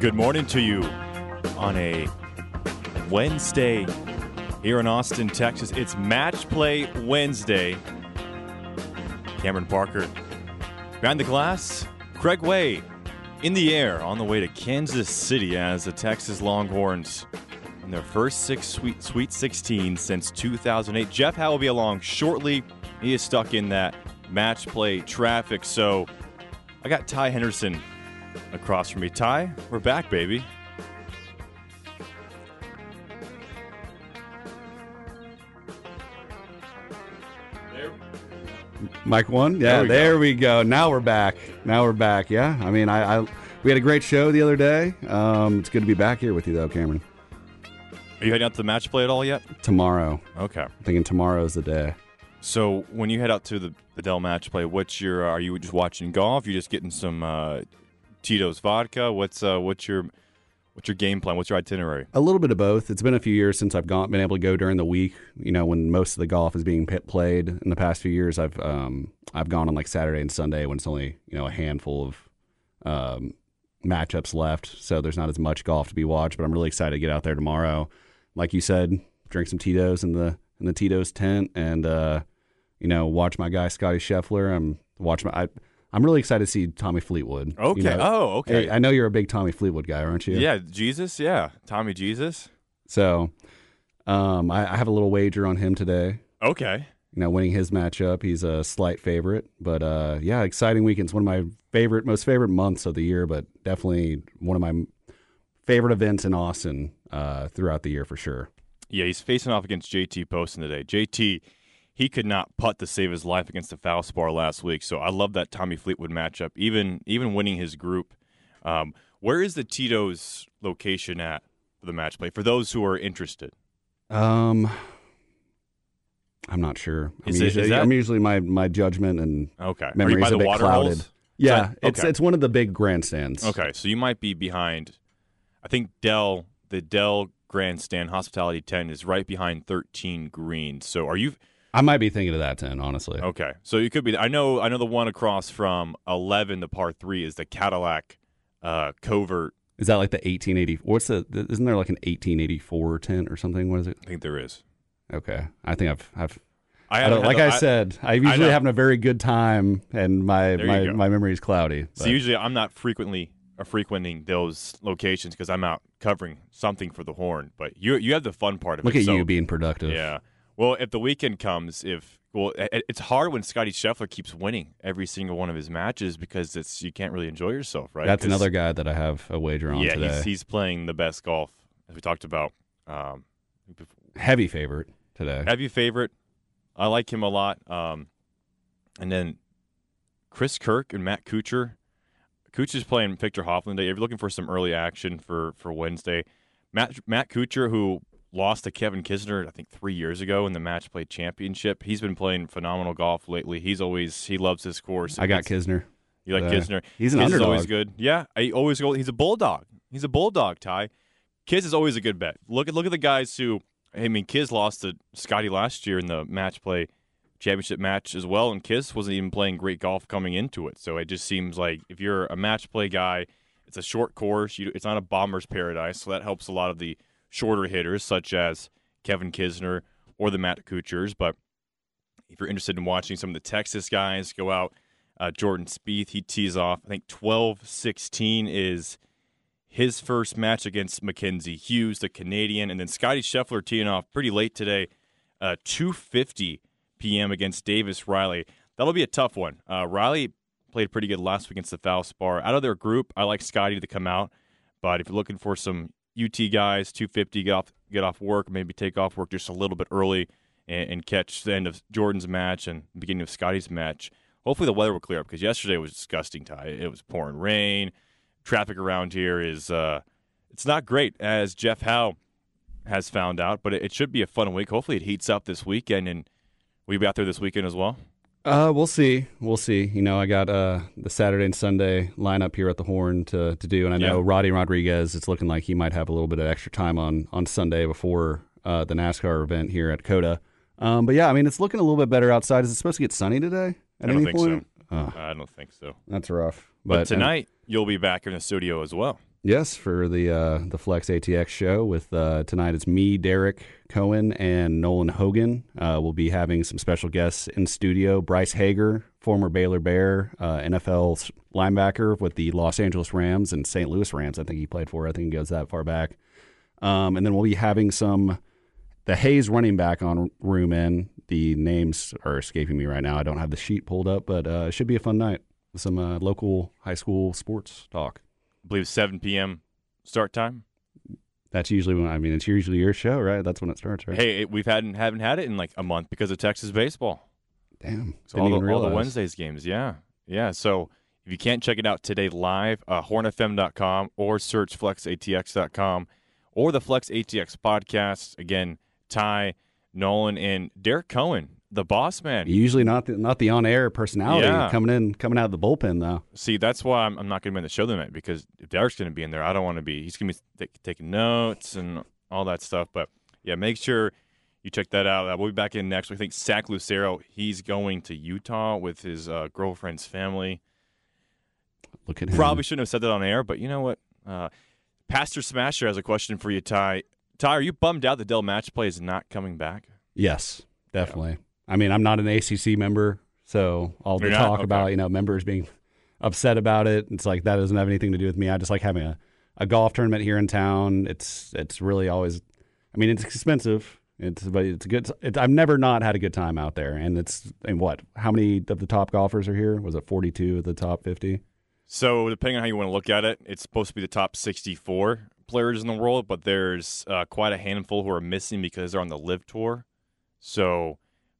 Good morning to you on a Wednesday here in Austin, Texas. It's Match Play Wednesday. Cameron Parker behind the glass. Craig Way in the air on the way to Kansas City as the Texas Longhorns in their first Sweet 16 since 2008. Jeff Howe will be along shortly. He is stuck in that Match Play traffic, so I got Ty Henderson across from me. Ty, we're back, baby. There. Mic one? Yeah, there we go. Now we're back. Yeah, I mean, we had a great show the other day. It's good to be back here with you, though, Cameron. Are you heading out to the Match Play at all yet? Tomorrow. Okay. I'm thinking tomorrow's the day. So when you head out to the Dell Match Play, are you just watching golf? You're just getting some Tito's vodka? What's your game plan? What's your itinerary? A little bit of both. It's been a few years since I've been able to go during the week. You know, when most of the golf is being played in the past few years, I've gone on like Saturday and Sunday when it's only a handful of matchups left. So there's not as much golf to be watched. But I'm really excited to get out there tomorrow. Like you said, drink some Tito's in the Tito's tent and watch my guy Scotty Scheffler. I'm really excited to see Tommy Fleetwood. Okay. Okay. I know you're a big Tommy Fleetwood guy, aren't you? Yeah, Jesus. Yeah, Tommy Jesus. So I have a little wager on him today. Okay. Winning his matchup, he's a slight favorite. But, yeah, exciting weekend. It's one of my most favorite months of the year, but definitely one of my favorite events in Austin throughout the year for sure. Yeah, he's facing off against JT Poston today. JT, he could not putt to save his life against the Valspar last week, so I love that Tommy Fleetwood matchup, even winning his group. Where is the Tito's location at for the Match Play, for those who are interested? I'm not sure. I'm usually my judgment and memories are by the water clouded. Holes? Yeah, so it's one of the big grandstands. Okay, so you might be behind. I think the Dell grandstand, Hospitality 10, is right behind 13 Green. So are you... I might be thinking of that 10, honestly. Okay, so you could be. I know the one across from 11, the par 3, is the Cadillac Covert. Is that like the 1880? Isn't there like an 1884 tent or something? What is it? I think there is. Okay, I think I've. I usually having a very good time, and my memory is cloudy. But. So usually I'm not frequenting those locations because I'm out covering something for the Horn. But you have the fun part of it. Look at you being productive. Yeah. Well, if the weekend comes, it's hard when Scotty Scheffler keeps winning every single one of his matches because you can't really enjoy yourself, right? That's another guy that I have a wager on today. Yeah, he's playing the best golf, as we talked about. Heavy favorite today. Heavy favorite. I like him a lot. And then Chris Kirk and Matt Kuchar. Kuchar's playing Victor Hoffman today. If you're looking for some early action for Wednesday, Matt Kuchar, who lost to Kevin Kisner, I think, 3 years ago in the Match Play Championship. He's been playing phenomenal golf lately. He loves his course. I got Kisner. You like Kisner? He's an underdog. Kisner's always good. Yeah, he's a bulldog. He's a bulldog, Ty. Kiss is always a good bet. Look at the guys who, Kiss lost to Scotty last year in the Match Play Championship match as well, and Kiss wasn't even playing great golf coming into it. So it just seems like if you're a Match Play guy, it's a short course. It's not a bomber's paradise, so that helps a lot of the shorter hitters such as Kevin Kisner or the Matt Kuchars. But if you're interested in watching some of the Texas guys go out, Jordan Spieth, he tees off. I think 12-16 is his first match against Mackenzie Hughes, the Canadian. And then Scotty Scheffler teeing off pretty late today, 2:50 p.m. against Davis Riley. That'll be a tough one. Riley played pretty good last week against the Valspar. Out of their group, I like Scotty to come out. But if you're looking for some UT guys, 2:50, get off work, maybe take off work just a little bit early and catch the end of Jordan's match and beginning of Scotty's match. Hopefully the weather will clear up, because yesterday was disgusting, Ty. It was pouring rain. Traffic around here is it's not great, as Jeff Howe has found out, but it should be a fun week. Hopefully it heats up this weekend, and will you be out there this weekend as well? We'll see. We'll see. You know, I got the Saturday and Sunday lineup here at the Horn to do, and I know Roddy Rodriguez, it's looking like he might have a little bit of extra time on Sunday before the NASCAR event here at COTA. But, yeah, I mean, it's looking a little bit better outside. Is it supposed to get sunny today at any point? I don't think so. That's rough. But tonight you'll be back in the studio as well. Yes, for the Flex ATX show with tonight it's me, Derek Cohen, and Nolan Hogan. We'll be having some special guests in studio. Bryce Hager, former Baylor Bear, NFL linebacker with the Los Angeles Rams and St. Louis Rams, I think he played for. I think he goes that far back. And then we'll be having the Hayes running back on Room In. The names are escaping me right now. I don't have the sheet pulled up, but it should be a fun night with some local high school sports talk. I believe 7 p.m. start time. That's usually when, I mean, it's usually your show, right? That's when it starts, right? Hey, we haven't had it in like a month because of Texas baseball. Damn. So all the Wednesdays games, yeah. Yeah, so if you can't check it out today live, hornfm.com or search flexatx.com or the Flex ATX podcast. Again, Ty, Nolan, and Derek Cohen, the boss man. Usually not the on-air personality coming out of the bullpen, though. See, that's why I'm not going to be in the show tonight, because if Derek's going to be in there, I don't want to be. He's going to be taking notes and all that stuff. But, yeah, make sure you check that out. We'll be back in next week. I think Zach Lucero, he's going to Utah with his girlfriend's family. Look at him. Probably shouldn't have said that on air, but you know what? Pastor Smasher has a question for you, Ty. Ty, are you bummed out that Dell Match Play is not coming back? Yes, definitely. Yeah. I mean, I'm not an ACC member, so all the talk about, you know, members being upset about it, it's like that doesn't have anything to do with me. I just like having a golf tournament here in town. It's really always, I mean, it's expensive. I've never not had a good time out there. And how many of the top golfers are here? Was it 42 of the top 50? So depending on how you want to look at it, it's supposed to be the top 64 players in the world, but there's quite a handful who are missing because they're on the LIV Tour. So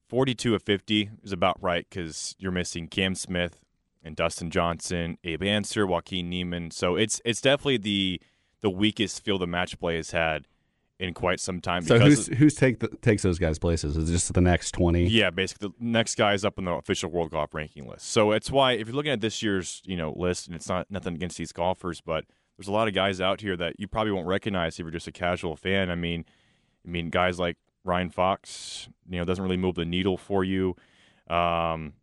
42 of 50 is about right, because you're missing Cam Smith and Dustin Johnson, Abe Anser, Joaquin Niemann. So it's definitely the weakest field the Match Play has had in quite some time. So who takes those guys' places? Is it just the next 20? Yeah, basically the next guy is up on the official World Golf Ranking list. So it's why if you're looking at this year's list, and it's nothing against these golfers, but there's a lot of guys out here that you probably won't recognize if you're just a casual fan. I mean guys like Ryan Fox, doesn't really move the needle for you. Even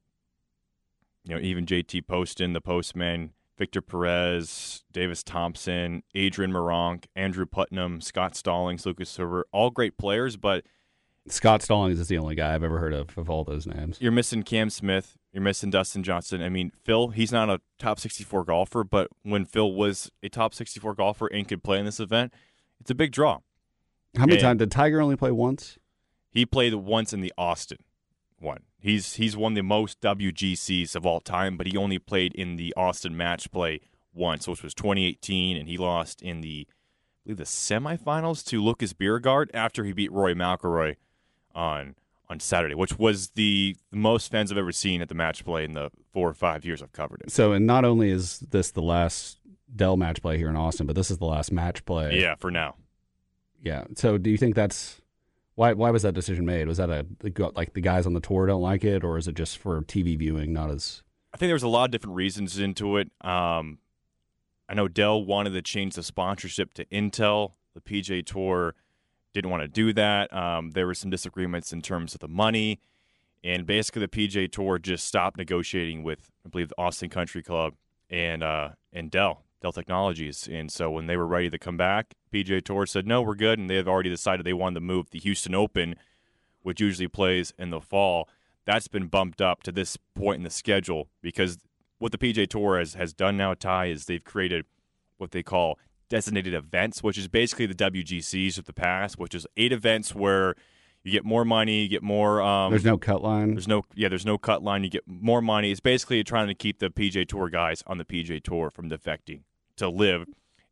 JT Poston, the Postman, Victor Perez, Davis Thompson, Adrian Moronk, Andrew Putnam, Scott Stallings, Lucas Silver, all great players, but Scott Stallings is the only guy I've ever heard of all those names. You're missing Cam Smith. You're missing Dustin Johnson. I mean, Phil, he's not a top 64 golfer, but when Phil was a top 64 golfer and could play in this event, it's a big draw. How many times? Did Tiger only play once? He played once in the Austin one. He's won the most WGCs of all time, but he only played in the Austin Match Play once, which was 2018, and he lost in the semifinals to Lucas Bjerregaard after he beat Rory McIlroy on Saturday, which was the most fans I've ever seen at the Match Play in the 4 or 5 years I've covered it. So, and not only is this the last Dell Match Play here in Austin, but this is the last Match Play. Yeah, for now. Yeah. So do you think that's why was that decision made? Was that the guys on the tour don't like it, or is it just for TV viewing? I think there was a lot of different reasons into it. I know Dell wanted to change the sponsorship to Intel. The PGA Tour didn't want to do that. There were some disagreements in terms of the money, and basically the PGA Tour just stopped negotiating with, I believe, the Austin Country Club and Dell Technologies, and so when they were ready to come back, PGA Tour said, no, we're good, and they have already decided they wanted to move the Houston Open, which usually plays in the fall. That's been bumped up to this point in the schedule, because what the PGA Tour has done now, Ty, is they've created what they call designated events, which is basically the WGCs of the past, which is 8 events where you get more money, you get more... there's no cut line. There's no cut line. You get more money. It's basically trying to keep the PGA Tour guys on the PGA Tour from defecting to live.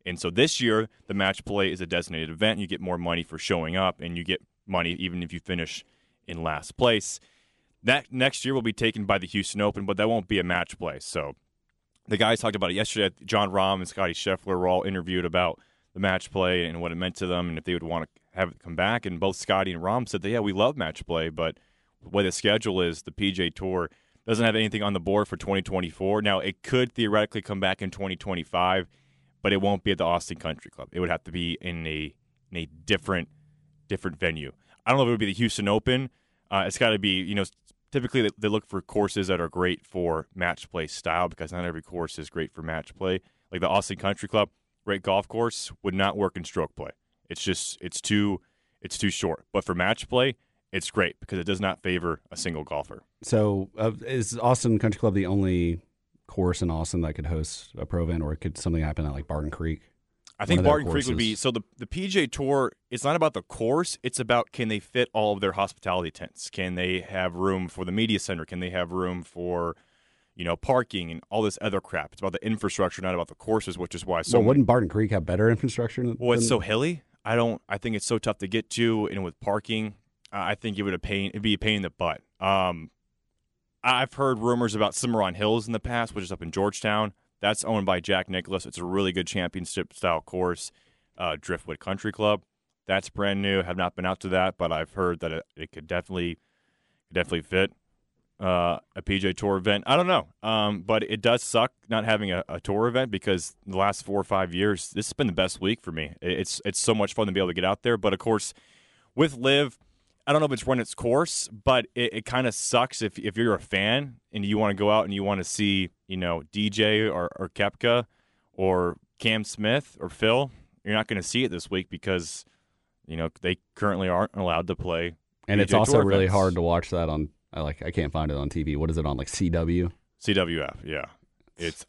And so this year, the Match Play is a designated event. You get more money for showing up, and you get money even if you finish in last place. That next year will be taken by the Houston Open, but that won't be a match play. So the guys talked about it yesterday. John Rahm and Scotty Scheffler were all interviewed about the match play and what it meant to them and if they would want to have it come back. And both Scotty and Rahm said that, yeah, we love match play, but the way the schedule is, the PGA Tour doesn't have anything on the board for 2024. Now, it could theoretically come back in 2025, but it won't be at the Austin Country Club. It would have to be in a different venue. I don't know if it would be the Houston Open. It's got to be, you know, typically they look for courses that are great for match play style because not every course is great for match play. Like the Austin Country Club, great golf course, would not work in stroke play. It's just it's too short. But for match play, it's great because it does not favor a single golfer. So is Austin Country Club the only course in Austin that could host a pro event, or could something happen at like Barton Creek? I think Barton Creek would be – so the PGA Tour, it's not about the course. It's about, can they fit all of their hospitality tents? Can they have room for the media center? Can they have room for, you know, parking and all this other crap? It's about the infrastructure, not about the courses, which is why – so wouldn't Barton Creek have better infrastructure? Well, it's so hilly. I think it's so tough to get to, and with parking, I think it'd be a pain in the butt. I've heard rumors about Cimarron Hills in the past, which is up in Georgetown. That's owned by Jack Nicklaus. It's a really good championship-style course. Driftwood Country Club, that's brand new. Have not been out to that, but I've heard that it could definitely fit a PGA Tour event. I don't know, but it does suck not having a tour event, because the last 4 or 5 years, this has been the best week for me. It's so much fun to be able to get out there. But, of course, with LIV, I don't know if it's run its course, but it kind of sucks if you're a fan and you want to go out and you want to see, you know, DJ or Koepka or Cam Smith or Phil. You're not going to see it this week because, you know, they currently aren't allowed to play. And it's also really hard to watch that on, like, I can't find it on TV. What is it on, like CW? CWF, yeah.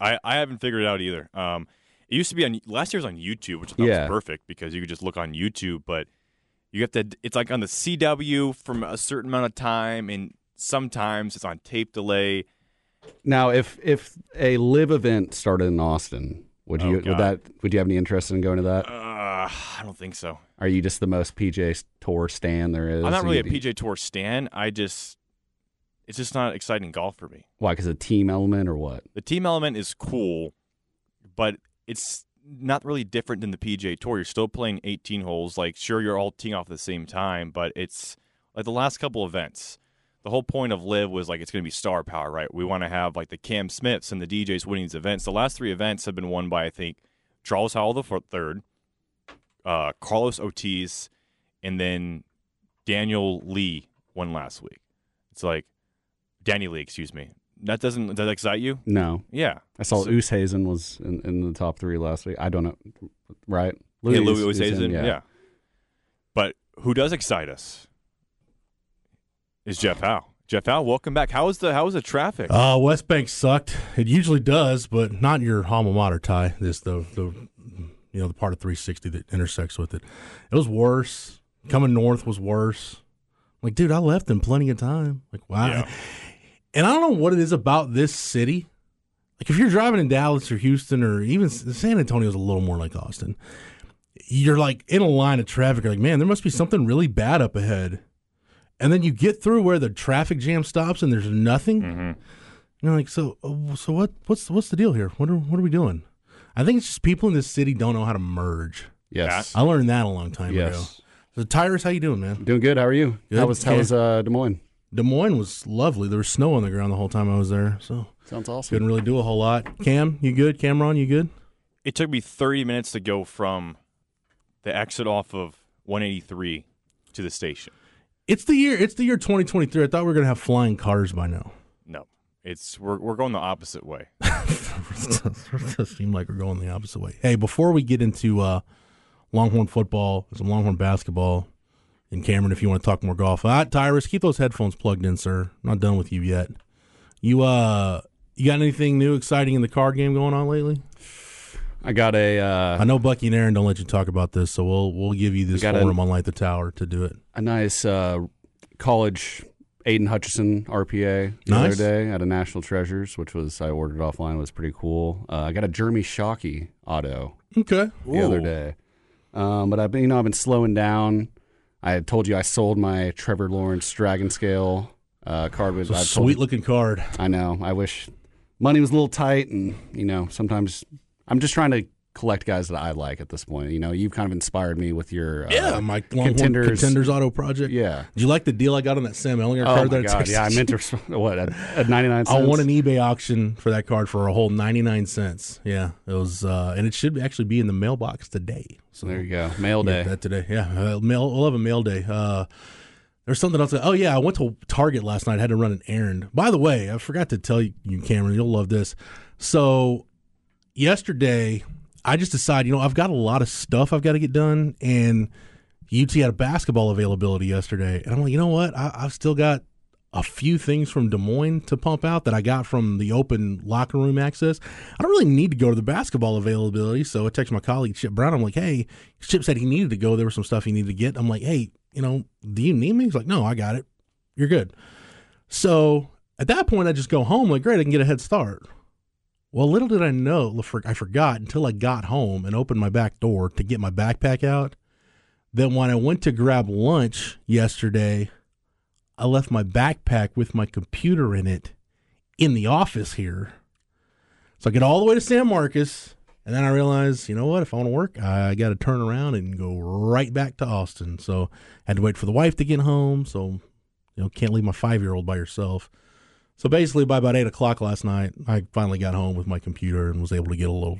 I haven't figured it out either. It used to be on, last year was on YouTube, which I thought was perfect because you could just look on YouTube, but you have to, it's like on the CW from a certain amount of time, and sometimes it's on tape delay. Now, if a live event started in Austin, would you have any interest in going to that? I don't think so. Are you just the most PGA Tour stan there is? I'm not really a PGA Tour stan. It's just not exciting golf for me. Why? Because the team element or what? The team element is cool, but it's not really different than the PGA Tour. You're still playing 18 holes. Like, sure, you're all teeing off at the same time, but it's like the last couple events. The whole point of LIV was like, it's going to be star power, right? We want to have like the Cam Smiths and the DJs winning these events. The last three events have been won by, I think, Charles Howell III, Carlos Ortiz, and then Daniel Lee won last week. It's like Danny Lee, excuse me. Does that excite you? No. Yeah. I saw Oosthuizen was in the top three last week. I don't know. Right? Louis Oosthuizen. Yeah. But who does excite us is Jeff Howe. Jeff Howe, welcome back. How was the traffic? West Bank sucked. It usually does, but not in your alma mater, Ty. This the part of 360 that intersects with it. It was worse. Coming north was worse. Like, dude, I left in plenty of time. Like, wow. Yeah. And I don't know what it is about this city. Like, if you're driving in Dallas or Houston or even San Antonio's a little more like Austin, you're like in a line of traffic. You're like, man, there must be something really bad up ahead. And then you get through where the traffic jam stops and there's nothing. Mm-hmm. You're like, so what? What's the deal here? What are we doing? I think it's just people in this city don't know how to merge. Yes, I learned that a long time ago. So, Tyrus, how you doing, man? Doing good. How are you? Good. How was Des Moines? Des Moines was lovely. There was snow on the ground the whole time I was there. So sounds awesome. Couldn't really do a whole lot. Cam, you good? Cameron, you good? It took me 30 minutes to go from the exit off of 183 to the station. It's the year 2023. I thought we were gonna have flying cars by now. No. We're going the opposite way. It does seem like we're going the opposite way. Hey, before we get into Longhorn football, some Longhorn basketball. And Cameron, if you want to talk more golf, Tyrus, keep those headphones plugged in, sir. I'm not done with you yet. You got anything new, exciting in the card game going on lately? I got a. I know Bucky and Aaron don't let you talk about this, so we'll give you this forum on Light the Tower to do it. A nice college Aiden Hutchinson RPA the other day at a National Treasures, which was I ordered offline. It was pretty cool. I got a Jeremy Shockey auto. Okay. The other day, but I've been slowing down. I had told you I sold my Trevor Lawrence Dragon Scale card was a sweet looking card. I know. I wish money was a little tight, and you know, sometimes I'm just trying to collect guys that I like at this point. You know, you've kind of inspired me with your my contenders auto project. Yeah. Did you like the deal I got on that Sam Ellinger card? Oh my God! Yeah, I meant to what at 99 cents. I won an eBay auction for that card for a whole 99 cents. Yeah, it was, and it should actually be in the mailbox today. So there you go, mail day. That today, yeah, mail. We'll have a mail day. There's something else. Oh, yeah, I went to Target last night. I had to run an errand. By the way, I forgot to tell you, Cameron, you'll love this. So yesterday, I just decided, you know, I've got a lot of stuff I've got to get done, and UT had a basketball availability yesterday. And I'm like, you know what? I've still got a few things from Des Moines to pump out that I got from the open locker room access. I don't really need to go to the basketball availability, so I text my colleague, Chip Brown. I'm like, hey, Chip said he needed to go. There was some stuff he needed to get. I'm like, hey, you know, do you need me? He's like, no, I got it. You're good. So at that point, I just go home. Like, great, I can get a head start. Well, little did I know, I forgot until I got home and opened my back door to get my backpack out. Then when I went to grab lunch yesterday, I left my backpack with my computer in it in the office here. So I get all the way to San Marcos, and then I realized, you know what, if I want to work, I got to turn around and go right back to Austin. So I had to wait for the wife to get home. So, you know, can't leave my 5-year-old by herself. So basically by about 8 o'clock last night, I finally got home with my computer and was able to get a little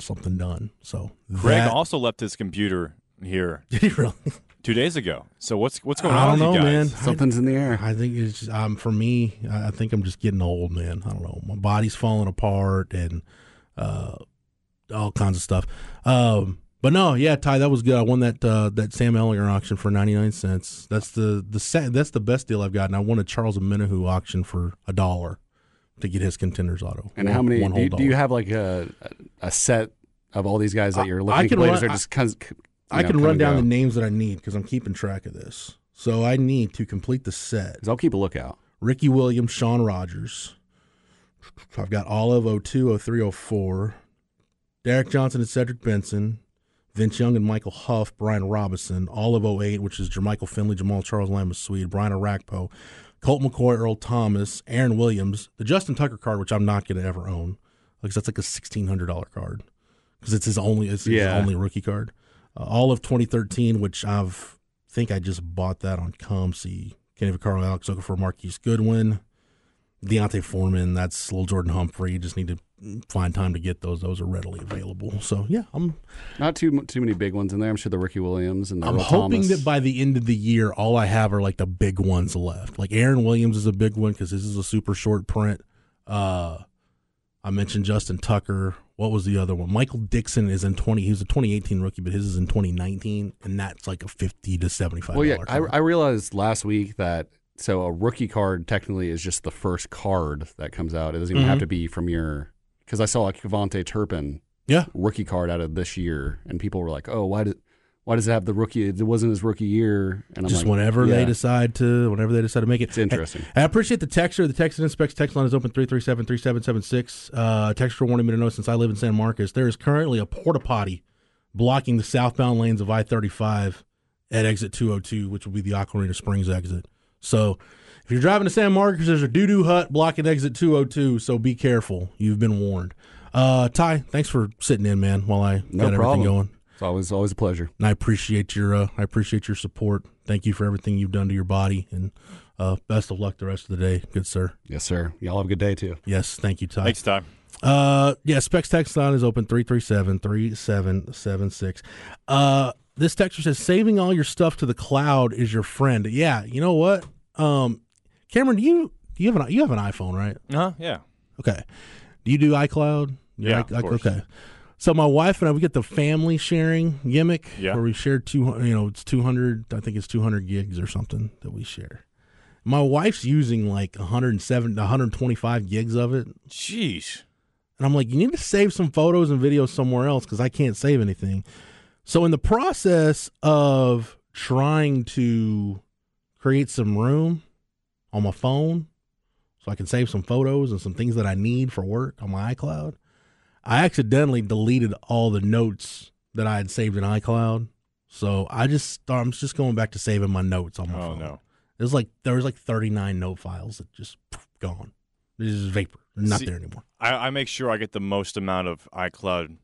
something done. So Greg also left his computer here. Did he really? 2 days ago. So what's going on with you guys? I don't know, man. Something's in the air. I think it's just, for me, I think I'm just getting old, man. I don't know. My body's falling apart and all kinds of stuff. But no, yeah, Ty, that was good. I won that Sam Ellinger auction for 99 cents. That's that's the best deal I've gotten. I won a Charles Omenihu auction for $1 to get his contenders auto. And how many do you have? Like a set of all these guys that you're looking at? I can run down the names that I need because I'm keeping track of this. So I need to complete the set. I'll keep a lookout. Ricky Williams, Sean Rogers. I've got all of 02, 03, 04. Derek Johnson and Cedric Benson, Vince Young and Michael Huff, Brian Robinson, all of 08, which is Jermichael Finley, Jamal Charles, Lama Swede, Brian Arakpo, Colt McCoy, Earl Thomas, Aaron Williams, the Justin Tucker card, which I'm not going to ever own, because that's like a $1,600 card, because it's his only rookie card. All of 2013, which I think I just bought that on ComC. Kenny Vaccaro, Alex Okafor, Marquise Goodwin, Deontay Foreman, that's little Jordan Humphrey. You just need to find time to get those. Those are readily available. So yeah, I'm not too many big ones in there. I'm sure the Ricky Williams and the I'm hoping that by the end of the year, all I have are like the big ones left. Like Aaron Williams is a big one because this is a super short print. I mentioned Justin Tucker. What was the other one? Michael Dixon is in 20. He was a 2018 rookie, but his is in 2019, and that's like a $50 to $75. Well, yeah, I realized last week that. So a rookie card technically is just the first card that comes out. It doesn't even have to be from your – because I saw like Kevontae Turpin rookie card out of this year, and people were like, oh, why does it have the rookie – it wasn't his rookie year. And I'm just like, whenever they decide to make it. It's interesting. I appreciate the texter. The Texan Inspects text line is open 337-3776. Texter wanted me to know, since I live in San Marcos, there is currently a porta potty blocking the southbound lanes of I-35 at exit 202, which will be the Aquarina Springs exit. So if you're driving to San Marcos, there's a doo-doo hut blocking exit 202, so be careful. You've been warned. Ty, thanks for sitting in, man, while I got everything going. It's always a pleasure. And I appreciate your support. Thank you for everything you've done to your body, and best of luck the rest of the day. Good, sir. Yes, sir. Y'all have a good day, too. Yes, thank you, Ty. Thanks, Ty. Specs text line is open 337-3776. This texter says, saving all your stuff to the cloud is your friend. Yeah, you know what? Cameron, do you have an iPhone, right? Uh-huh, yeah. Okay. Do you do iCloud? Yeah, of course. Okay. So my wife and I, we get the family sharing gimmick where we share 200, you know, it's 200, I think it's 200 gigs or something that we share. My wife's using like 107 to 125 gigs of it. Jeez. And I'm like, you need to save some photos and videos somewhere else because I can't save anything. So in the process of trying to create some room on my phone so I can save some photos and some things that I need for work on my iCloud, I accidentally deleted all the notes that I had saved in iCloud. So I'm just going back to saving my notes on my phone. Oh, no. It was like there was like 39 no files that just poof, gone. This is vapor. Not there anymore. I make sure I get the most amount of iCloud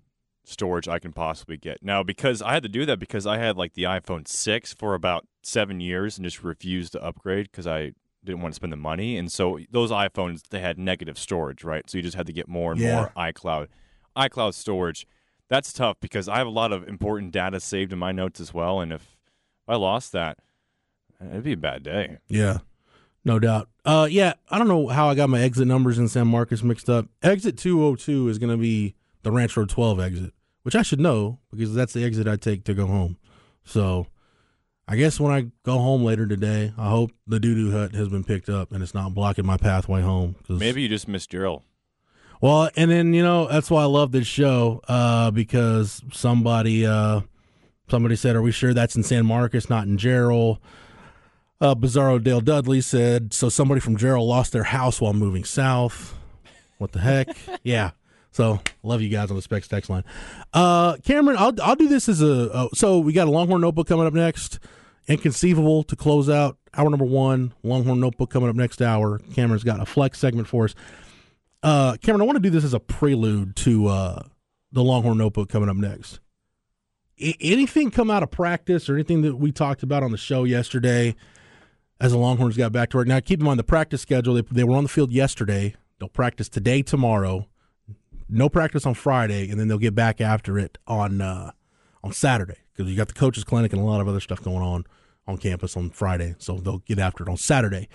storage I can possibly get. Now, because I had to do that because I had like the iPhone 6 for about 7 years and just refused to upgrade because I didn't want to spend the money. And so those iPhones, they had negative storage, right? So you just had to get more and more iCloud. iCloud storage, that's tough because I have a lot of important data saved in my notes as well. And if I lost that, it'd be a bad day. Yeah. No doubt. I don't know how I got my exit numbers in San Marcos mixed up. Exit 202 is going to be the Ranch Road 12 exit, which I should know because that's the exit I take to go home. So I guess when I go home later today, I hope the doo-doo hut has been picked up and it's not blocking my pathway home. Maybe you just missed Gerald. Well, and then, you know, that's why I love this show because somebody said, are we sure that's in San Marcos, not in Gerald? Bizarro Dale Dudley said, so somebody from Gerald lost their house while moving south. What the heck? Yeah. So, love you guys on the Specs text line. Cameron, I'll do this as so we got a Longhorn Notebook coming up next. Inconceivable to close out hour number one. Longhorn Notebook coming up next hour. Cameron's got a flex segment for us. Cameron, I want to do this as a prelude to the Longhorn Notebook coming up next. Anything come out of practice or anything that we talked about on the show yesterday as the Longhorns got back to work? Now, keep in mind the practice schedule. They were on the field yesterday. They'll practice today, tomorrow. No practice on Friday, and then they'll get back after it on Saturday because you got the coaches' clinic and a lot of other stuff going on campus on Friday, so they'll get after it on Saturday.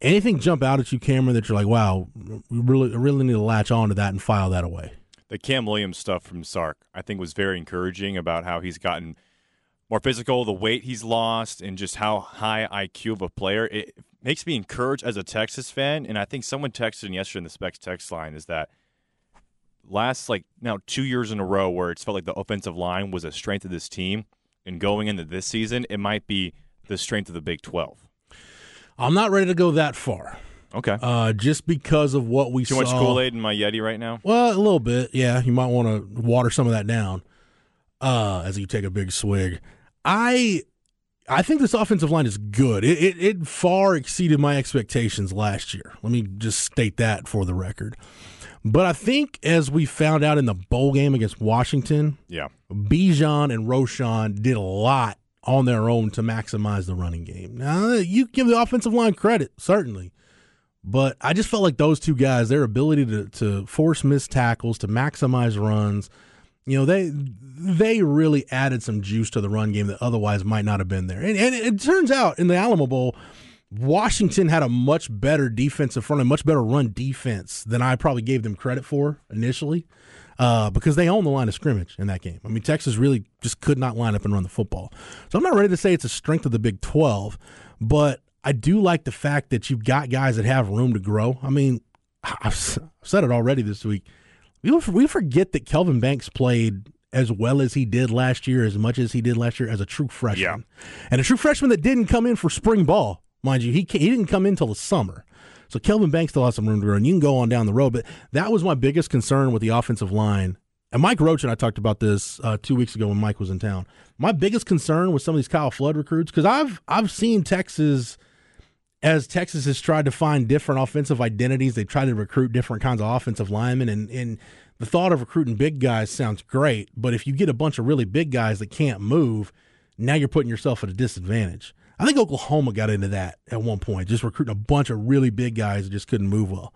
Anything jump out at you, Cameron, that you're like, wow, we really need to latch on to that and file that away? The Cam Williams stuff from Sark, I think, was very encouraging about how he's gotten more physical, the weight he's lost, and just how high IQ of a player. It makes me encouraged as a Texas fan, and I think someone texted yesterday in the Specs text line is that last, like, now 2 years in a row where it's felt like the offensive line was a strength of this team, and going into this season, it might be the strength of the Big 12. I'm not ready to go that far. Okay. Just because of what we saw. Too much Kool-Aid in my Yeti right now? Well, a little bit, yeah. You might want to water some of that down as you take a big swig. I think this offensive line is good. It far exceeded my expectations last year. Let me just state that for the record. But I think as we found out in the bowl game against Washington, Bijan and Roschon did a lot on their own to maximize the running game. Now, you give the offensive line credit, certainly. But I just felt like those two guys, their ability to force missed tackles, to maximize runs, you know, they really added some juice to the run game that otherwise might not have been there. And it turns out in the Alamo Bowl, Washington had a much better defensive front and much better run defense than I probably gave them credit for initially because they owned the line of scrimmage in that game. I mean, Texas really just could not line up and run the football. So I'm not ready to say it's a strength of the Big 12, but I do like the fact that you've got guys that have room to grow. I mean, I've said it already this week. We forget that Kelvin Banks played as well as he did last year, as much as he did last year as a true freshman. Yeah. And a true freshman that didn't come in for spring ball. Mind you, he didn't come in until the summer. So Kelvin Banks still has some room to grow, and you can go on down the road. But that was my biggest concern with the offensive line. And Mike Roach and I talked about this 2 weeks ago when Mike was in town. My biggest concern with some of these Kyle Flood recruits, because I've seen Texas, as Texas has tried to find different offensive identities, they've tried to recruit different kinds of offensive linemen, and the thought of recruiting big guys sounds great, but if you get a bunch of really big guys that can't move, now you're putting yourself at a disadvantage. I think Oklahoma got into that at one point, just recruiting a bunch of really big guys that just couldn't move well.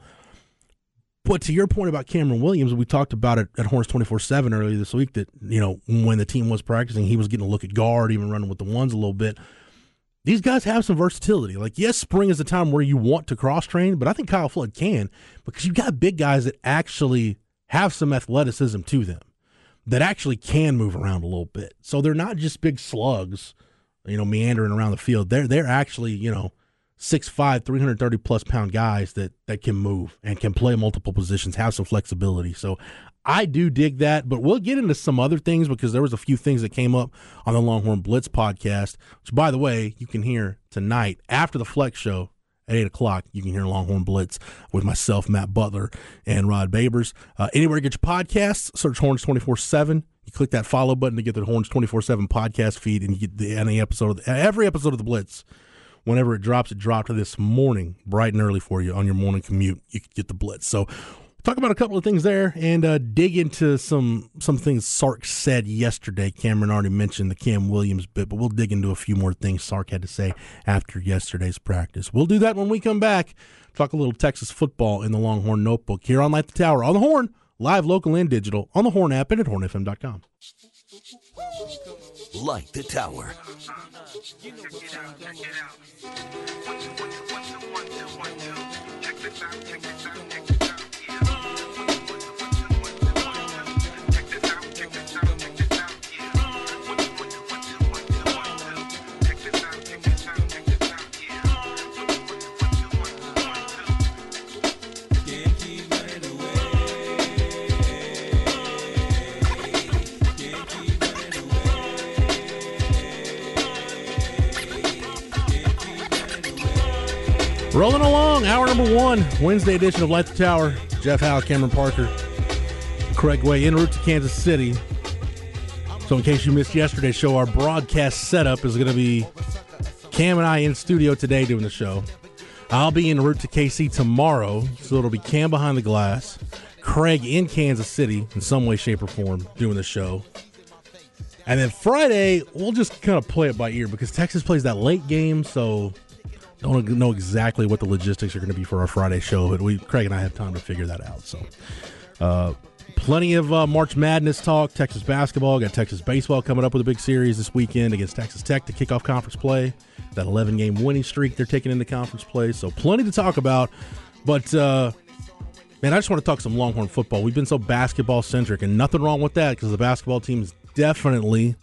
But to your point about Cameron Williams, we talked about it at Horns 24/7 earlier this week that, you know, when the team was practicing, he was getting a look at guard, even running with the ones a little bit. These guys have some versatility. Like, yes, spring is the time where you want to cross-train, but I think Kyle Flood can because you've got big guys that actually have some athleticism to them, that actually can move around a little bit. So they're not just big slugs, you know, meandering around the field. They're actually, you know, 6'5", 330-plus pound guys that can move and can play multiple positions, have some flexibility. So I do dig that, but we'll get into some other things because there was a few things that came up on the Longhorn Blitz podcast, which, by the way, you can hear tonight after the Flex Show at 8 o'clock. You can hear Longhorn Blitz with myself, Matt Butler, and Rod Babers. Anywhere you get your podcasts, search Horns 24/7. You click that follow button to get the Horns 24/7 podcast feed, and you get every episode of the Blitz whenever it dropped this morning, bright and early for you on your morning commute. You could get the blitz. So talk about a couple of things there and dig into some things Sark said yesterday. Cameron already mentioned the Cam Williams bit, but we'll dig into a few more things Sark had to say after yesterday's practice. We'll do that when we come back. Talk a little Texas football in the Longhorn Notebook here on Light the Tower, on the Horn, live, local, and digital, on the Horn app and at hornfm.com. Light the Tower. Rolling along, hour number one, Wednesday edition of Light the Tower. Jeff Howe, Cameron Parker, Craig Way, en route to Kansas City. So in case you missed yesterday's show, our broadcast setup is going to be Cam and I in studio today doing the show. I'll be en route to KC tomorrow, so it'll be Cam behind the glass, Craig in Kansas City in some way, shape, or form doing the show. And then Friday, we'll just kind of play it by ear because Texas plays that late game, so... don't know exactly what the logistics are going to be for our Friday show, but Craig and I have time to figure that out. So, plenty of March Madness talk, Texas basketball, got Texas baseball coming up with a big series this weekend against Texas Tech to kick off conference play, that 11-game winning streak they're taking into conference play. So, plenty to talk about, but, man, I just want to talk some Longhorn football. We've been so basketball-centric, and nothing wrong with that because the basketball team has definitely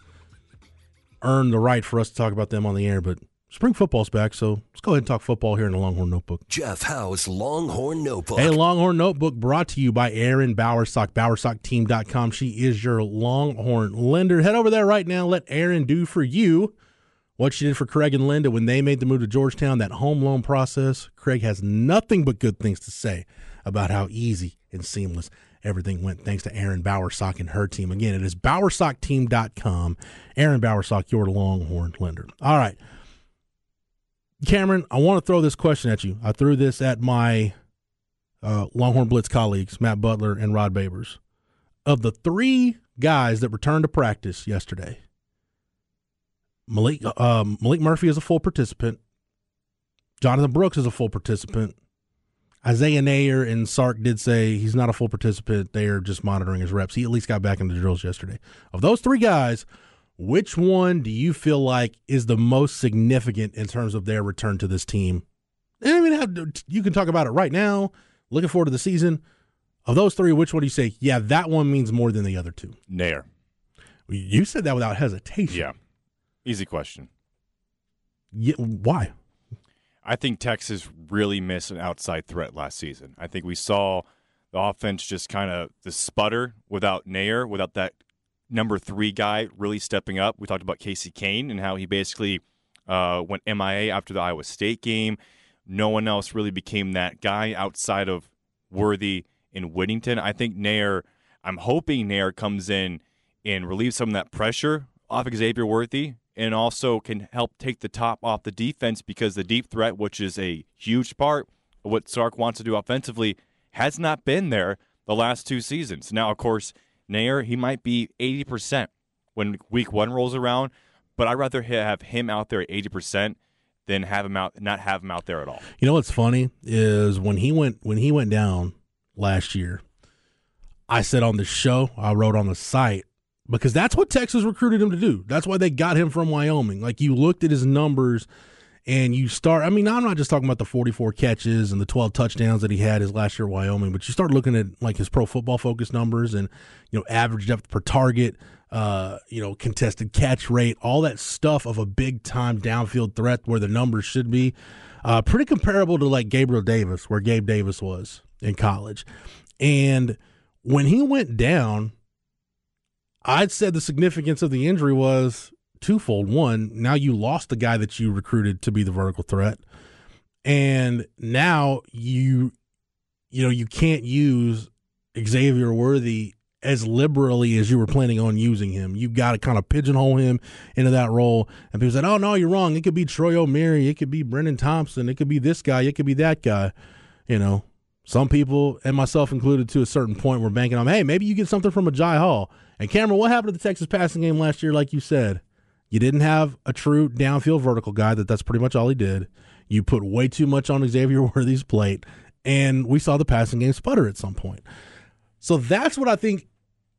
earned the right for us to talk about them on the air, but spring football's back, so let's go ahead and talk football here in the Longhorn Notebook. Jeff Howe's Longhorn Notebook. Hey, Longhorn Notebook brought to you by Erin Bowersock, bowersockteam.com. She is your Longhorn lender. Head over there right now. Let Erin do for you what she did for Craig and Linda when they made the move to Georgetown, that home loan process. Craig has nothing but good things to say about how easy and seamless everything went thanks to Erin Bowersock and her team. Again, it is bowersockteam.com. Erin Bowersock, your Longhorn lender. All right. Cameron, I want to throw this question at you. I threw this at my Longhorn Blitz colleagues, Matt Butler and Rod Babers. Of the three guys that returned to practice yesterday, Malik Murphy is a full participant. Jonathan Brooks is a full participant. Isaiah Nayer and Sark did say he's not a full participant. They are just monitoring his reps. He at least got back into the drills yesterday. Of those three guys, which one do you feel like is the most significant in terms of their return to this team? I mean, you can talk about it right now. Looking forward to the season. Of those three, which one do you say, yeah, that one means more than the other two? Nair. You said that without hesitation. Yeah. Easy question. Yeah, why? I think Texas really missed an outside threat last season. I think we saw the offense just kind of the sputter without Nair, without that number three guy really stepping up. We talked about Casey Kane and how he basically went MIA after the Iowa State game. No one else really became that guy outside of Worthy and Whittington. I think Nair, I'm hoping Nair comes in and relieves some of that pressure off of Xavier Worthy and also can help take the top off the defense because the deep threat, which is a huge part of what Sark wants to do offensively, has not been there the last two seasons. Now, of course, Nair, he might be 80% when week one rolls around, but I'd rather have him out there at 80% than not have him out there at all. You know what's funny is when he went down last year, I said on the show, I wrote on the site, because that's what Texas recruited him to do. That's why they got him from Wyoming. Like, you looked at his numbers and you start – I mean, I'm not just talking about the 44 catches and the 12 touchdowns that he had his last year at Wyoming, but you start looking at, like, his Pro Football Focus numbers and, you know, average depth per target, you know, contested catch rate, all that stuff of a big-time downfield threat where the numbers should be. Pretty comparable to, like, Gabriel Davis, where Gabe Davis was in college. And when he went down, I'd said the significance of the injury was – twofold. One, now you lost the guy that you recruited to be the vertical threat, and now you know you can't use Xavier Worthy as liberally as you were planning on using him. You've got to kind of pigeonhole him into that role. And people said, oh, no, you're wrong. It could be Troy O'Meary. It could be Brendan Thompson. It could be this guy. It could be that guy. You know, some people, and myself included to a certain point, were banking on, hey, maybe you get something from Ajay Hall. And Cameron, what happened to the Texas passing game last year, like you said? You didn't have a true downfield vertical guy. That's pretty much all he did. You put way too much on Xavier Worthy's plate, and we saw the passing game sputter at some point. So that's what I think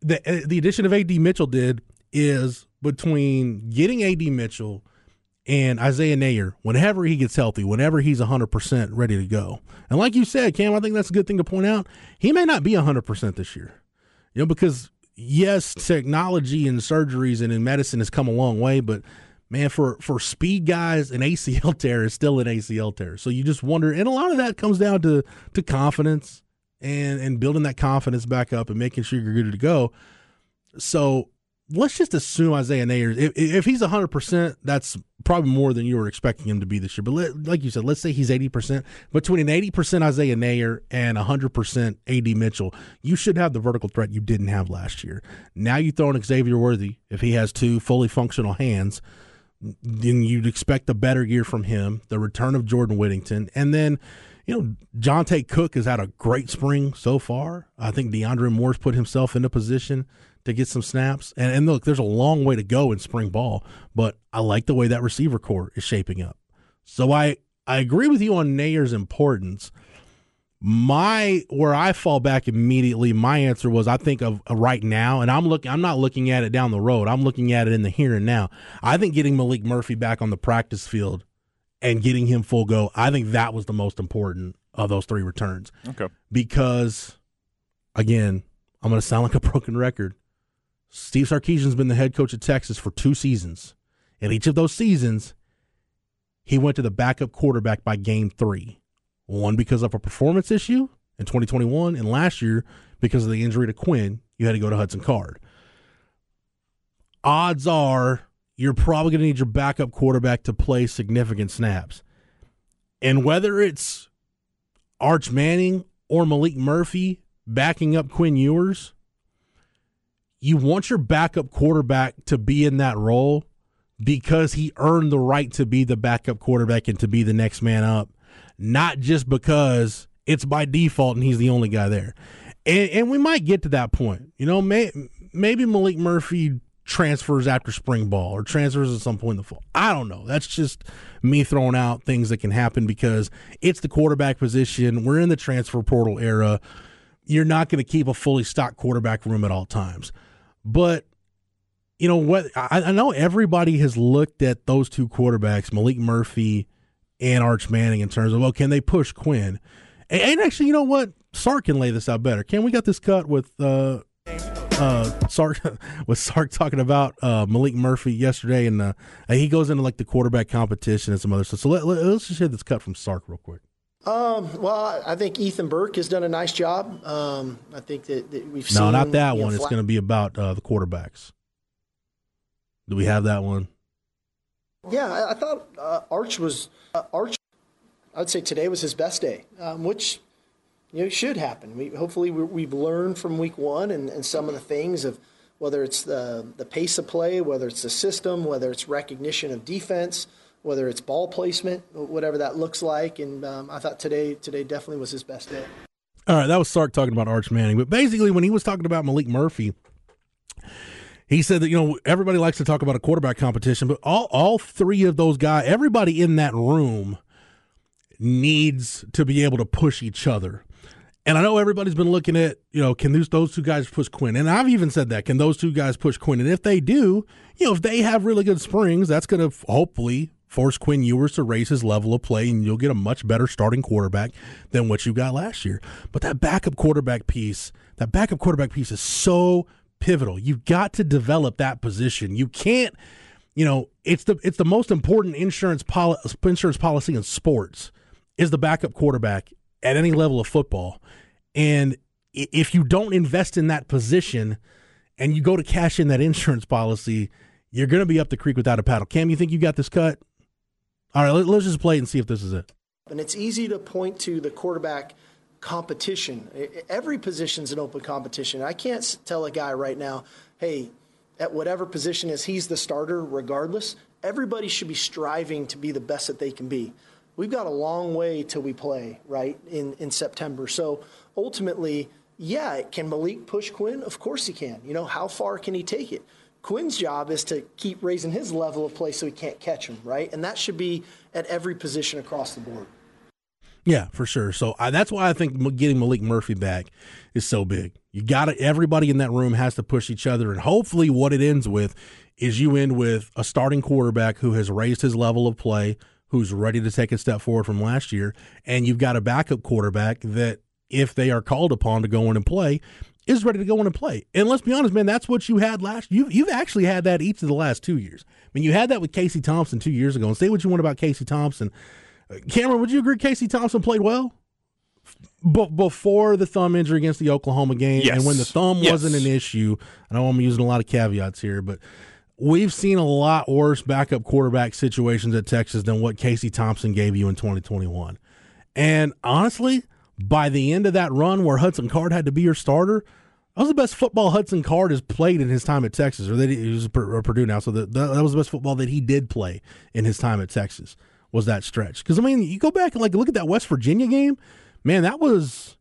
the addition of A.D. Mitchell did, is between getting A.D. Mitchell and Isaiah Nayer, whenever he gets healthy, whenever he's 100% ready to go. And like you said, Cam, I think that's a good thing to point out. He may not be 100% this year, you know, because, yes, technology and surgeries and in medicine has come a long way, but, man, for speed guys, an ACL tear is still an ACL tear. So you just wonder, and a lot of that comes down to confidence. And building that confidence back up and making sure you're good to go. So let's just assume Isaiah Nayer, if he's 100%, that's probably more than you were expecting him to be this year. But like you said, let's say he's 80%. Between an 80% Isaiah Nayer and 100% A.D. Mitchell, you should have the vertical threat you didn't have last year. Now you throw in Xavier Worthy, if he has two fully functional hands, then you'd expect a better year from him, the return of Jordan Whittington, and then – you know, Jonte Cook has had a great spring so far. I think DeAndre Moore's put himself in a position to get some snaps. And look, there's a long way to go in spring ball, but I like the way that receiver core is shaping up. So I agree with you on Nayer's importance. Where I fall back immediately, my answer was I think of right now, and I'm not looking at it down the road. I'm looking at it in the here and now. I think getting Malik Murphy back on the practice field and getting him full go, I think that was the most important of those three returns. Okay. Because, again, I'm going to sound like a broken record. Steve Sarkisian's been the head coach of Texas for 2 seasons. And each of those seasons, he went to the backup quarterback by game 3. One, because of a performance issue in 2021, and last year, because of the injury to Quinn, you had to go to Hudson Card. Odds are, you're probably going to need your backup quarterback to play significant snaps. And whether it's Arch Manning or Malik Murphy backing up Quinn Ewers, you want your backup quarterback to be in that role because he earned the right to be the backup quarterback and to be the next man up, not just because it's by default and he's the only guy there. And we might get to that point. You know, maybe Malik Murphy transfers after spring ball or transfers at some point in the fall. I don't know. That's just me throwing out things that can happen because it's the quarterback position. We're in the transfer portal era. You're not going to keep a fully stocked quarterback room at all times. But, you know, what I know everybody has looked at those two quarterbacks, Malik Murphy and Arch Manning, in terms of, well, can they push Quinn? And actually, you know what? Sark can lay this out better. Can we got this cut with Sark talking about Malik Murphy yesterday, and he goes into like the quarterback competition and some other stuff. So let's just hear this cut from Sark real quick. Well, I think Ethan Burke has done a nice job. I think that we've seen. No, not that one. It's going to be about the quarterbacks. Do we have that one? Yeah, I thought Arch was Arch. I'd say today was his best day, which, you know, it should happen. Hopefully we've learned from week 1 and some of the things of whether it's the pace of play, whether it's the system, whether it's recognition of defense, whether it's ball placement, whatever that looks like. And I thought today definitely was his best day. All right, that was Sark talking about Arch Manning. But basically when he was talking about Malik Murphy, he said that, you know, everybody likes to talk about a quarterback competition, but all three of those guys, everybody in that room needs to be able to push each other. And I know everybody's been looking at, you know, can those two guys push Quinn? And I've even said that, can those two guys push Quinn? And if they do, you know, if they have really good springs, that's going to hopefully force Quinn Ewers to raise his level of play, and you'll get a much better starting quarterback than what you got last year. But that backup quarterback piece is so pivotal. You've got to develop that position. You can't, you know, it's the most important insurance policy in sports is the backup quarterback at any level of football. And if you don't invest in that position and you go to cash in that insurance policy, you're going to be up the creek without a paddle. Cam, you think you got this cut? All right, let's just play it and see if this is it. And it's easy to point to the quarterback competition. Every position's an open competition. I can't tell a guy right now, hey, at whatever position is, he's the starter regardless. Everybody should be striving to be the best that they can be. We've got a long way till we play, right, in September. So ultimately, yeah, can Malik push Quinn? Of course he can. You know, how far can he take it? Quinn's job is to keep raising his level of play so he can't catch him, right? And that should be at every position across the board. Yeah, for sure. So that's why I think getting Malik Murphy back is so big. You got to, everybody in that room has to push each other, and hopefully what it ends with is you end with a starting quarterback who has raised his level of play, who's ready to take a step forward from last year, and you've got a backup quarterback that, if they are called upon to go in and play, is ready to go in and play. And let's be honest, man, that's what you had last year. You've actually had that each of the last 2 years. I mean, you had that with Casey Thompson 2 years ago. And say what you want about Casey Thompson. Cameron, would you agree Casey Thompson played well before the thumb injury against the Oklahoma game? Yes. And when the thumb wasn't an issue, I know I'm using a lot of caveats here, but we've seen a lot worse backup quarterback situations at Texas than what Casey Thompson gave you in 2021. And honestly, by the end of that run where Hudson Card had to be your starter, that was the best football Hudson Card has played in his time at Texas. Or he was at Purdue now, so that was the best football that he did play in his time at Texas was that stretch. Because, I mean, you go back and like look at that West Virginia game. Man, that was,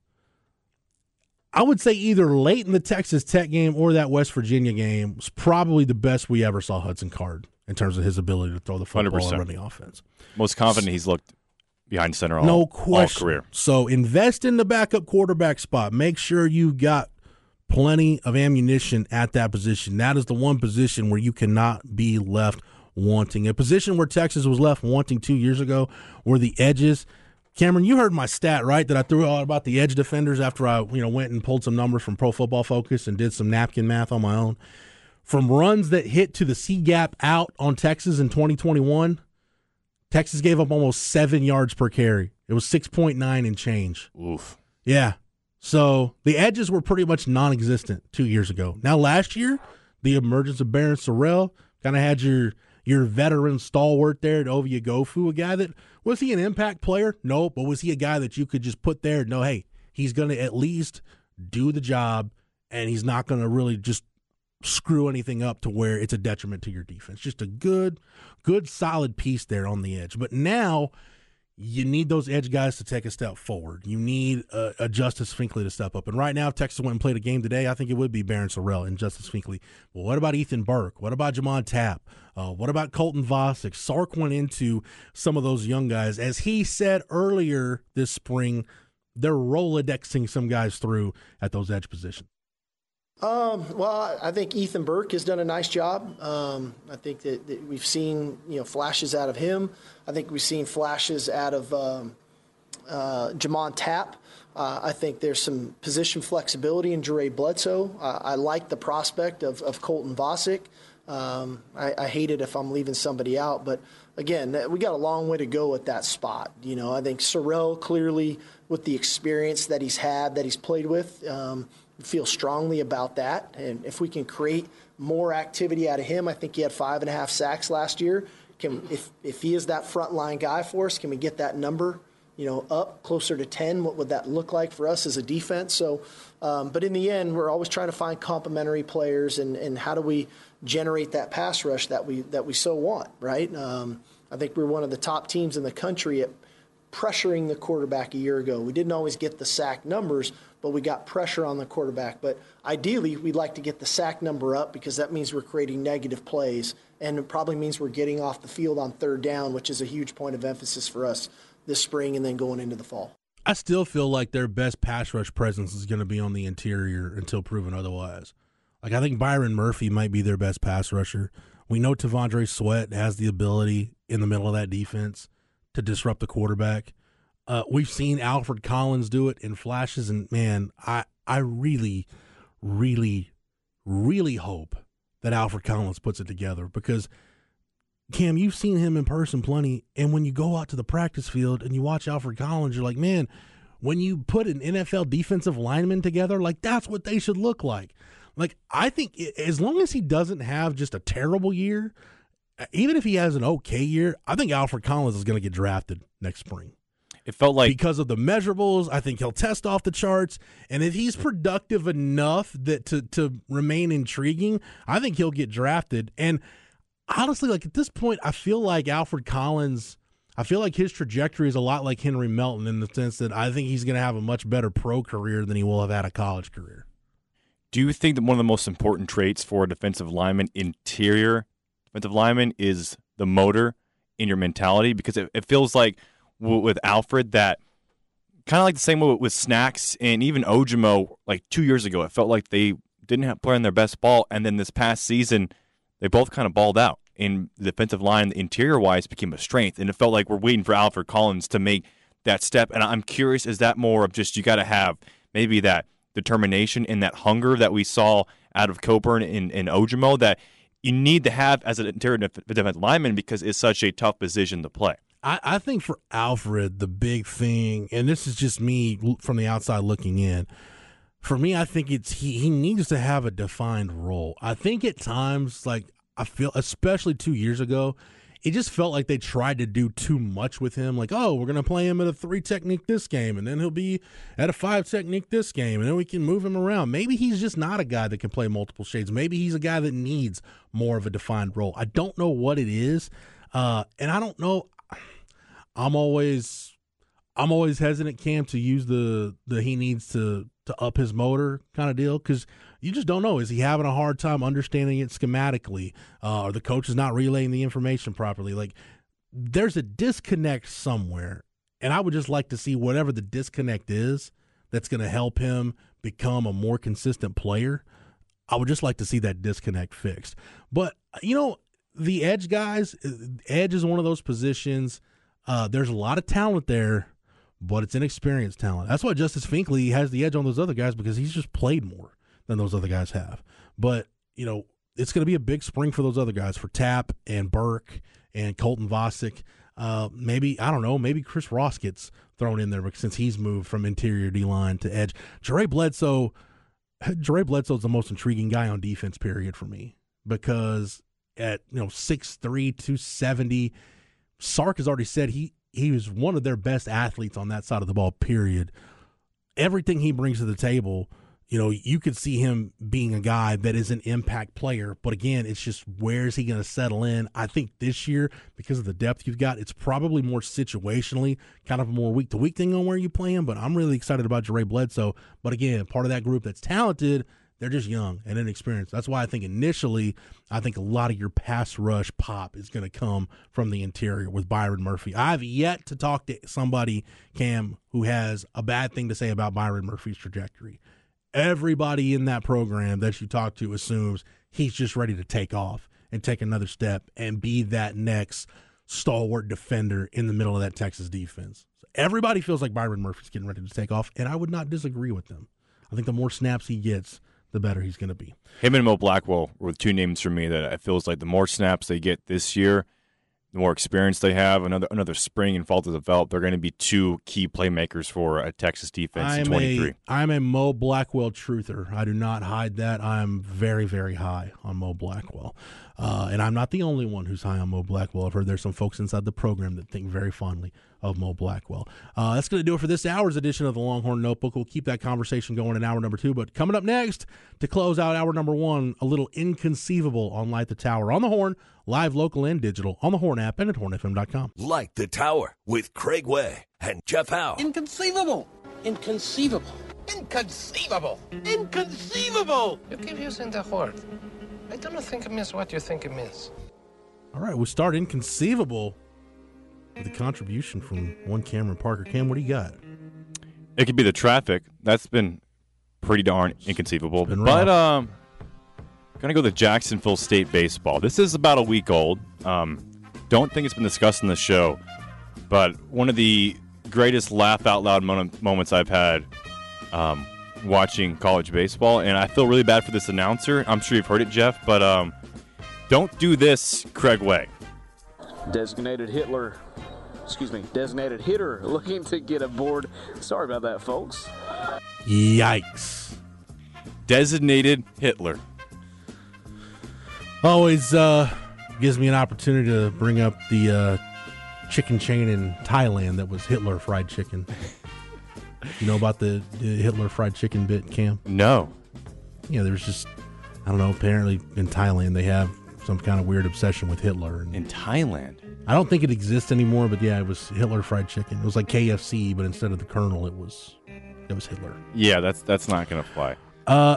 I would say, either late in the Texas Tech game or that West Virginia game was probably the best we ever saw Hudson Card in terms of his ability to throw the football 100%. And run the offense. Most confident he's looked behind center all career. So invest in the backup quarterback spot. Make sure you've got plenty of ammunition at that position. That is the one position where you cannot be left wanting. A position where Texas was left wanting 2 years ago were the edges. Cameron, you heard my stat, right, that I threw out about the edge defenders after I went and pulled some numbers from Pro Football Focus and did some napkin math on my own. From runs that hit to the C-gap out on Texas in 2021, Texas gave up almost 7 yards per carry. It was 6.9 and change. Oof. Yeah. So the edges were pretty much non-existent 2 years ago. Now last year, the emergence of Baron Sorrell kind of had your veteran stalwart there at Ovia Gofu, a guy that, was he an impact player? No, but was he a guy that you could just put there? No, hey, he's going to at least do the job, and he's not going to really just screw anything up to where it's a detriment to your defense. Just a good solid piece there on the edge. But now you need those edge guys to take a step forward. You need a Justice Finkley to step up. And right now, if Texas went and played a game today, I think it would be Baron Sorrell and Justice Finkley. Well, what about Ethan Burke? What about Jamon Tapp? What about Colton Vosick? Sark went into some of those young guys. As he said earlier this spring, they're Rolodexing some guys through at those edge positions. Well, I think Ethan Burke has done a nice job. I think that we've seen flashes out of him. I think we've seen flashes out of Jamon Tapp. I think there's some position flexibility in Jure Bledsoe. I like the prospect of Colton Vosick. I hate it if I'm leaving somebody out, but again, we got a long way to go at that spot. I think Sorrell clearly, with the experience that he's had, that he's played with, feel strongly about that, and if we can create more activity out of him, I think he had 5.5 sacks last year. If he is that frontline guy for us, can we get that number, up closer to 10? What would that look like for us as a defense? So, but in the end, we're always trying to find complementary players, and how do we generate that pass rush that we so want, right? I think we're one of the top teams in the country at pressuring the quarterback a year ago. We didn't always get the sack numbers, but we got pressure on the quarterback. But ideally, we'd like to get the sack number up because that means we're creating negative plays, and it probably means we're getting off the field on third down, which is a huge point of emphasis for us this spring and then going into the fall. I still feel like their best pass rush presence is going to be on the interior until proven otherwise. Like, I think Byron Murphy might be their best pass rusher. We know Tavondre Sweat has the ability in the middle of that defense to disrupt the quarterback. We've seen Alfred Collins do it in flashes, and, man, I really, really, really hope that Alfred Collins puts it together because, Cam, you've seen him in person plenty, and when you go out to the practice field and you watch Alfred Collins, you're like, man, when you put an NFL defensive lineman together, like, that's what they should look like. Like, I think as long as he doesn't have just a terrible year, even if he has an okay year, I think Alfred Collins is going to get drafted next spring. It felt like because of the measurables, I think he'll test off the charts. And if he's productive enough that to remain intriguing, I think he'll get drafted. And honestly, like at this point, I feel like Alfred Collins, I feel like his trajectory is a lot like Henry Melton in the sense that I think he's going to have a much better pro career than he will have had a college career. Do you think that one of the most important traits for a defensive lineman, interior defensive lineman, is the motor in your mentality? Because it feels like with Alfred that kind of like the same way with Snacks and even Ojimo like 2 years ago. It felt like they didn't have playing their best ball, and then this past season they both kind of balled out. In the defensive line, interior-wise, became a strength, and it felt like we're waiting for Alfred Collins to make that step. And I'm curious, is that more of just you got to have maybe that determination and that hunger that we saw out of Coburn and Ojimo that you need to have as an interior defensive lineman because it's such a tough position to play? I think for Alfred, the big thing, and this is just me from the outside looking in, for me, I think it's he needs to have a defined role. I think at times, like, I feel, especially 2 years ago, it just felt like they tried to do too much with him. Like, oh, we're going to play him at a 3 technique this game, and then he'll be at a 5 technique this game, and then we can move him around. Maybe he's just not a guy that can play multiple shades. Maybe he's a guy that needs more of a defined role. I don't know what it is, and I don't know. I'm always hesitant, Cam, to use the he needs to up his motor kind of deal because you just don't know. Is he having a hard time understanding it schematically? Or the coach is not relaying the information properly? Like, there's a disconnect somewhere, and I would just like to see whatever the disconnect is that's going to help him become a more consistent player. I would just like to see that disconnect fixed. But, you know, the edge guys, edge is one of those positions. There's a lot of talent there, but it's inexperienced talent. That's why Justice Finkley has the edge on those other guys because he's just played more than those other guys have. But, you know, it's going to be a big spring for those other guys, for Tapp and Burke and Colton Vosick. Maybe Chris Ross gets thrown in there since he's moved from interior D-line to edge. Dre Bledsoe's the most intriguing guy on defense, period, for me. Because at, 6'3", 270, Sark has already said he was one of their best athletes on that side of the ball, period. Everything he brings to the table, you could see him being a guy that is an impact player. But, again, it's just where is he going to settle in? I think this year, because of the depth you've got, it's probably more situationally, kind of a more week-to-week thing on where you play him. But I'm really excited about Dre Bledsoe. But, again, part of that group that's talented, they're just young and inexperienced. That's why I think initially, a lot of your pass rush pop is going to come from the interior with Byron Murphy. I've yet to talk to somebody, Cam, who has a bad thing to say about Byron Murphy's trajectory. Everybody in that program that you talk to assumes he's just ready to take off and take another step and be that next stalwart defender in the middle of that Texas defense. So everybody feels like Byron Murphy's getting ready to take off, and I would not disagree with them. I think the more snaps he gets, the better he's going to be. Him and Mo Blackwell were two names for me that it feels like the more snaps they get this year, the more experience they have, another spring and fall to develop, they're going to be two key playmakers for a Texas defense in 23. I'm a Mo Blackwell truther. I do not hide that. I'm very, very high on Mo Blackwell. And I'm not the only one who's high on Mo Blackwell. I've heard there's some folks inside the program that think very fondly of Mo Blackwell. That's going to do it for this hour's edition of the Longhorn Notebook. We'll keep that conversation going in hour number 2. But coming up next, to close out hour number 1, a little inconceivable on Light the Tower. On the Horn, live, local, and digital, on the Horn app and at hornfm.com. Light the Tower with Craig Way and Jeff Howe. Inconceivable. Inconceivable. Inconceivable. Inconceivable. You keep using the word. I do not think it means what you think it means. All right, we'll start Inconceivable with a contribution from one Cameron Parker. Cam, what do you got? It could be the traffic. That's been pretty darn inconceivable. But I'm going to go to Jacksonville State baseball. This is about a week old. Don't think it's been discussed in the show, but one of the greatest laugh-out-loud moments I've had watching college baseball, and I feel really bad for this announcer. I'm sure you've heard it, Jeff, but don't do this, Craig Way. Designated hitter looking to get aboard. Sorry about that, folks. Yikes. Designated Hitler. Always gives me an opportunity to bring up the chicken chain in Thailand that was Hitler fried chicken. You know about the Hitler fried chicken bit, Cam? No. Yeah, there's just, I don't know, apparently in Thailand they have some kind of weird obsession with Hitler. In Thailand? I don't think it exists anymore, but yeah, it was Hitler fried chicken. It was like KFC, but instead of the Colonel, it was Hitler. Yeah, that's not going to fly.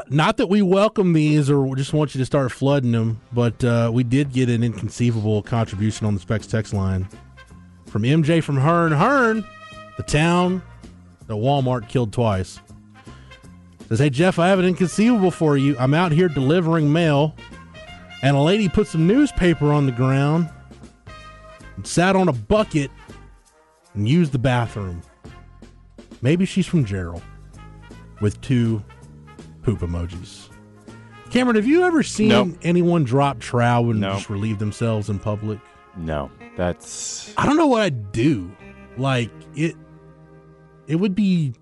Not that we welcome these or just want you to start flooding them, but we did get an inconceivable contribution on the Specs text line from MJ from Hearn. Hearn, the town that Walmart killed twice, says, "Hey, Jeff, I have an inconceivable for you. I'm out here delivering mail, and a lady put some newspaper on the ground and sat on a bucket and used the bathroom. Maybe she's from Gerald," with two poop emojis. Cameron, have you ever seen anyone drop trowel and just relieve themselves in public? No, that's... I don't know what I'd do. Like, it would be...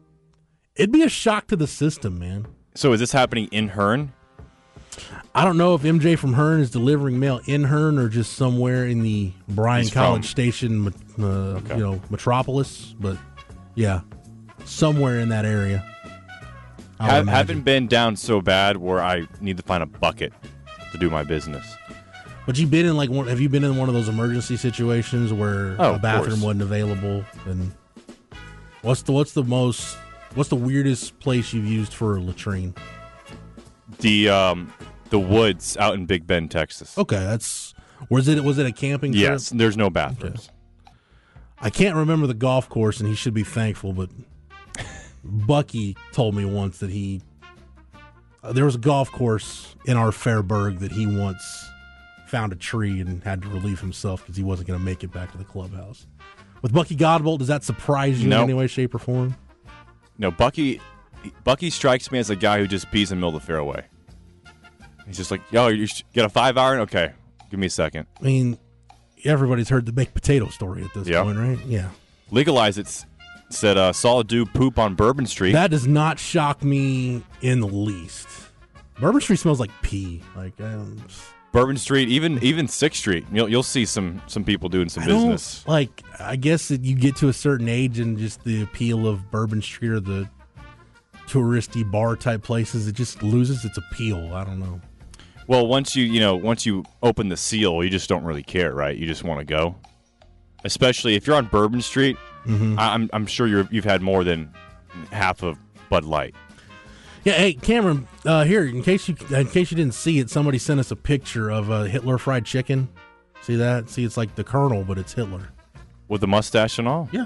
It'd be a shock to the system, man. So is this happening in Hearn? I don't know if MJ from Hearn is delivering mail in Hearn or just somewhere in the Bryan College Station metropolis, but yeah, somewhere in that area. I haven't been down so bad where I need to find a bucket to do my business. But you been in have you been in one of those emergency situations where a bathroom wasn't available? And what's the weirdest place you've used for a latrine? The woods out in Big Bend, Texas. Okay, was it a camping trip? Yes, there's no bathrooms. Okay. I can't remember the golf course, and he should be thankful, but Bucky told me once that there was a golf course in our Fairburg that he once found a tree and had to relieve himself because he wasn't going to make it back to the clubhouse. With Bucky Godbolt, does that surprise you in any way, shape, or form? No, Bucky strikes me as a guy who just pees in the middle of the fairway. He's just like, yo, you got a 5-iron? Okay, give me a second. I mean, everybody's heard the baked potato story at this point, right? Yeah. Legalize it. Said, saw a dude poop on Bourbon Street. That does not shock me in the least. Bourbon Street smells like pee. Like Bourbon Street, even 6th Street, you'll see some people doing some business. I guess that you get to a certain age and just the appeal of Bourbon Street or the touristy bar type places, it just loses its appeal. I don't know. Well, once you open the seal, you just don't really care, right? You just want to go. Especially if you're on Bourbon Street, mm-hmm. I'm sure you've had more than half of Bud Light. Yeah, hey Cameron, here in case you didn't see it, somebody sent us a picture of a Hitler fried chicken. See that? See, it's like the Colonel, but it's Hitler with the mustache and all. Yeah,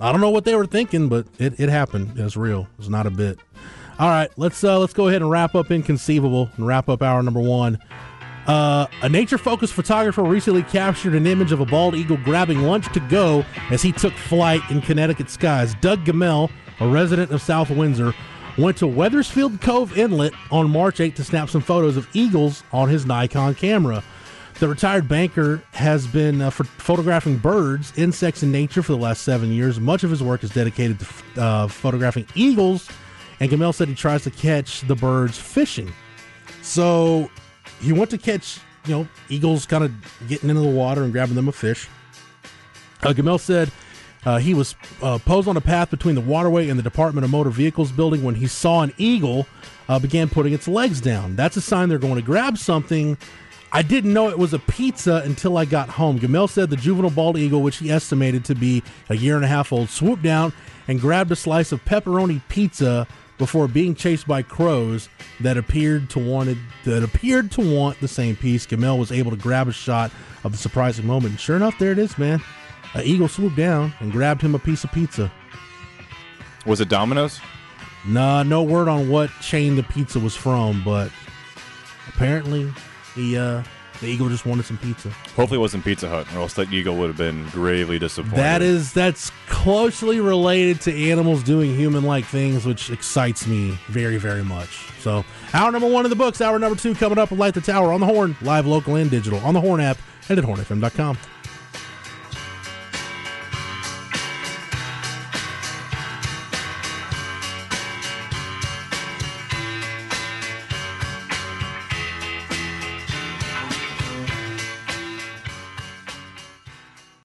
I don't know what they were thinking, but it happened. It's real. It's not a bit. All right, let's go ahead and wrap up Inconceivable and wrap up hour number one. A nature-focused photographer recently captured an image of a bald eagle grabbing lunch to go as he took flight in Connecticut skies. Doug Gammell, a resident of South Windsor, went to Wethersfield Cove Inlet on March 8 to snap some photos of eagles on his Nikon camera. The retired banker has been photographing birds, insects, and nature for the last 7 years. Much of his work is dedicated to photographing eagles, and Gammell said he tries to catch the birds fishing. So... he went to catch, eagles kind of getting into the water and grabbing them a fish. Gammell said he was posed on a path between the waterway and the Department of Motor Vehicles building when he saw an eagle began putting its legs down. That's a sign they're going to grab something. I didn't know it was a pizza until I got home. Gammell said the juvenile bald eagle, which he estimated to be a year and a half old, swooped down and grabbed a slice of pepperoni pizza before being chased by crows that appeared to want the same piece. Gammell was able to grab a shot of the surprising moment. And sure enough, there it is, man. An eagle swooped down and grabbed him a piece of pizza. Was it Domino's? Nah, no word on what chain the pizza was from, but apparently the eagle just wanted some pizza. Hopefully it wasn't Pizza Hut, or else that eagle would have been gravely disappointed. That's closely related to animals doing human-like things, which excites me very, very much. So, hour number one in the books. Hour number two coming up with Light the Tower on the Horn, live, local, and digital, on the Horn app, and at hornfm.com.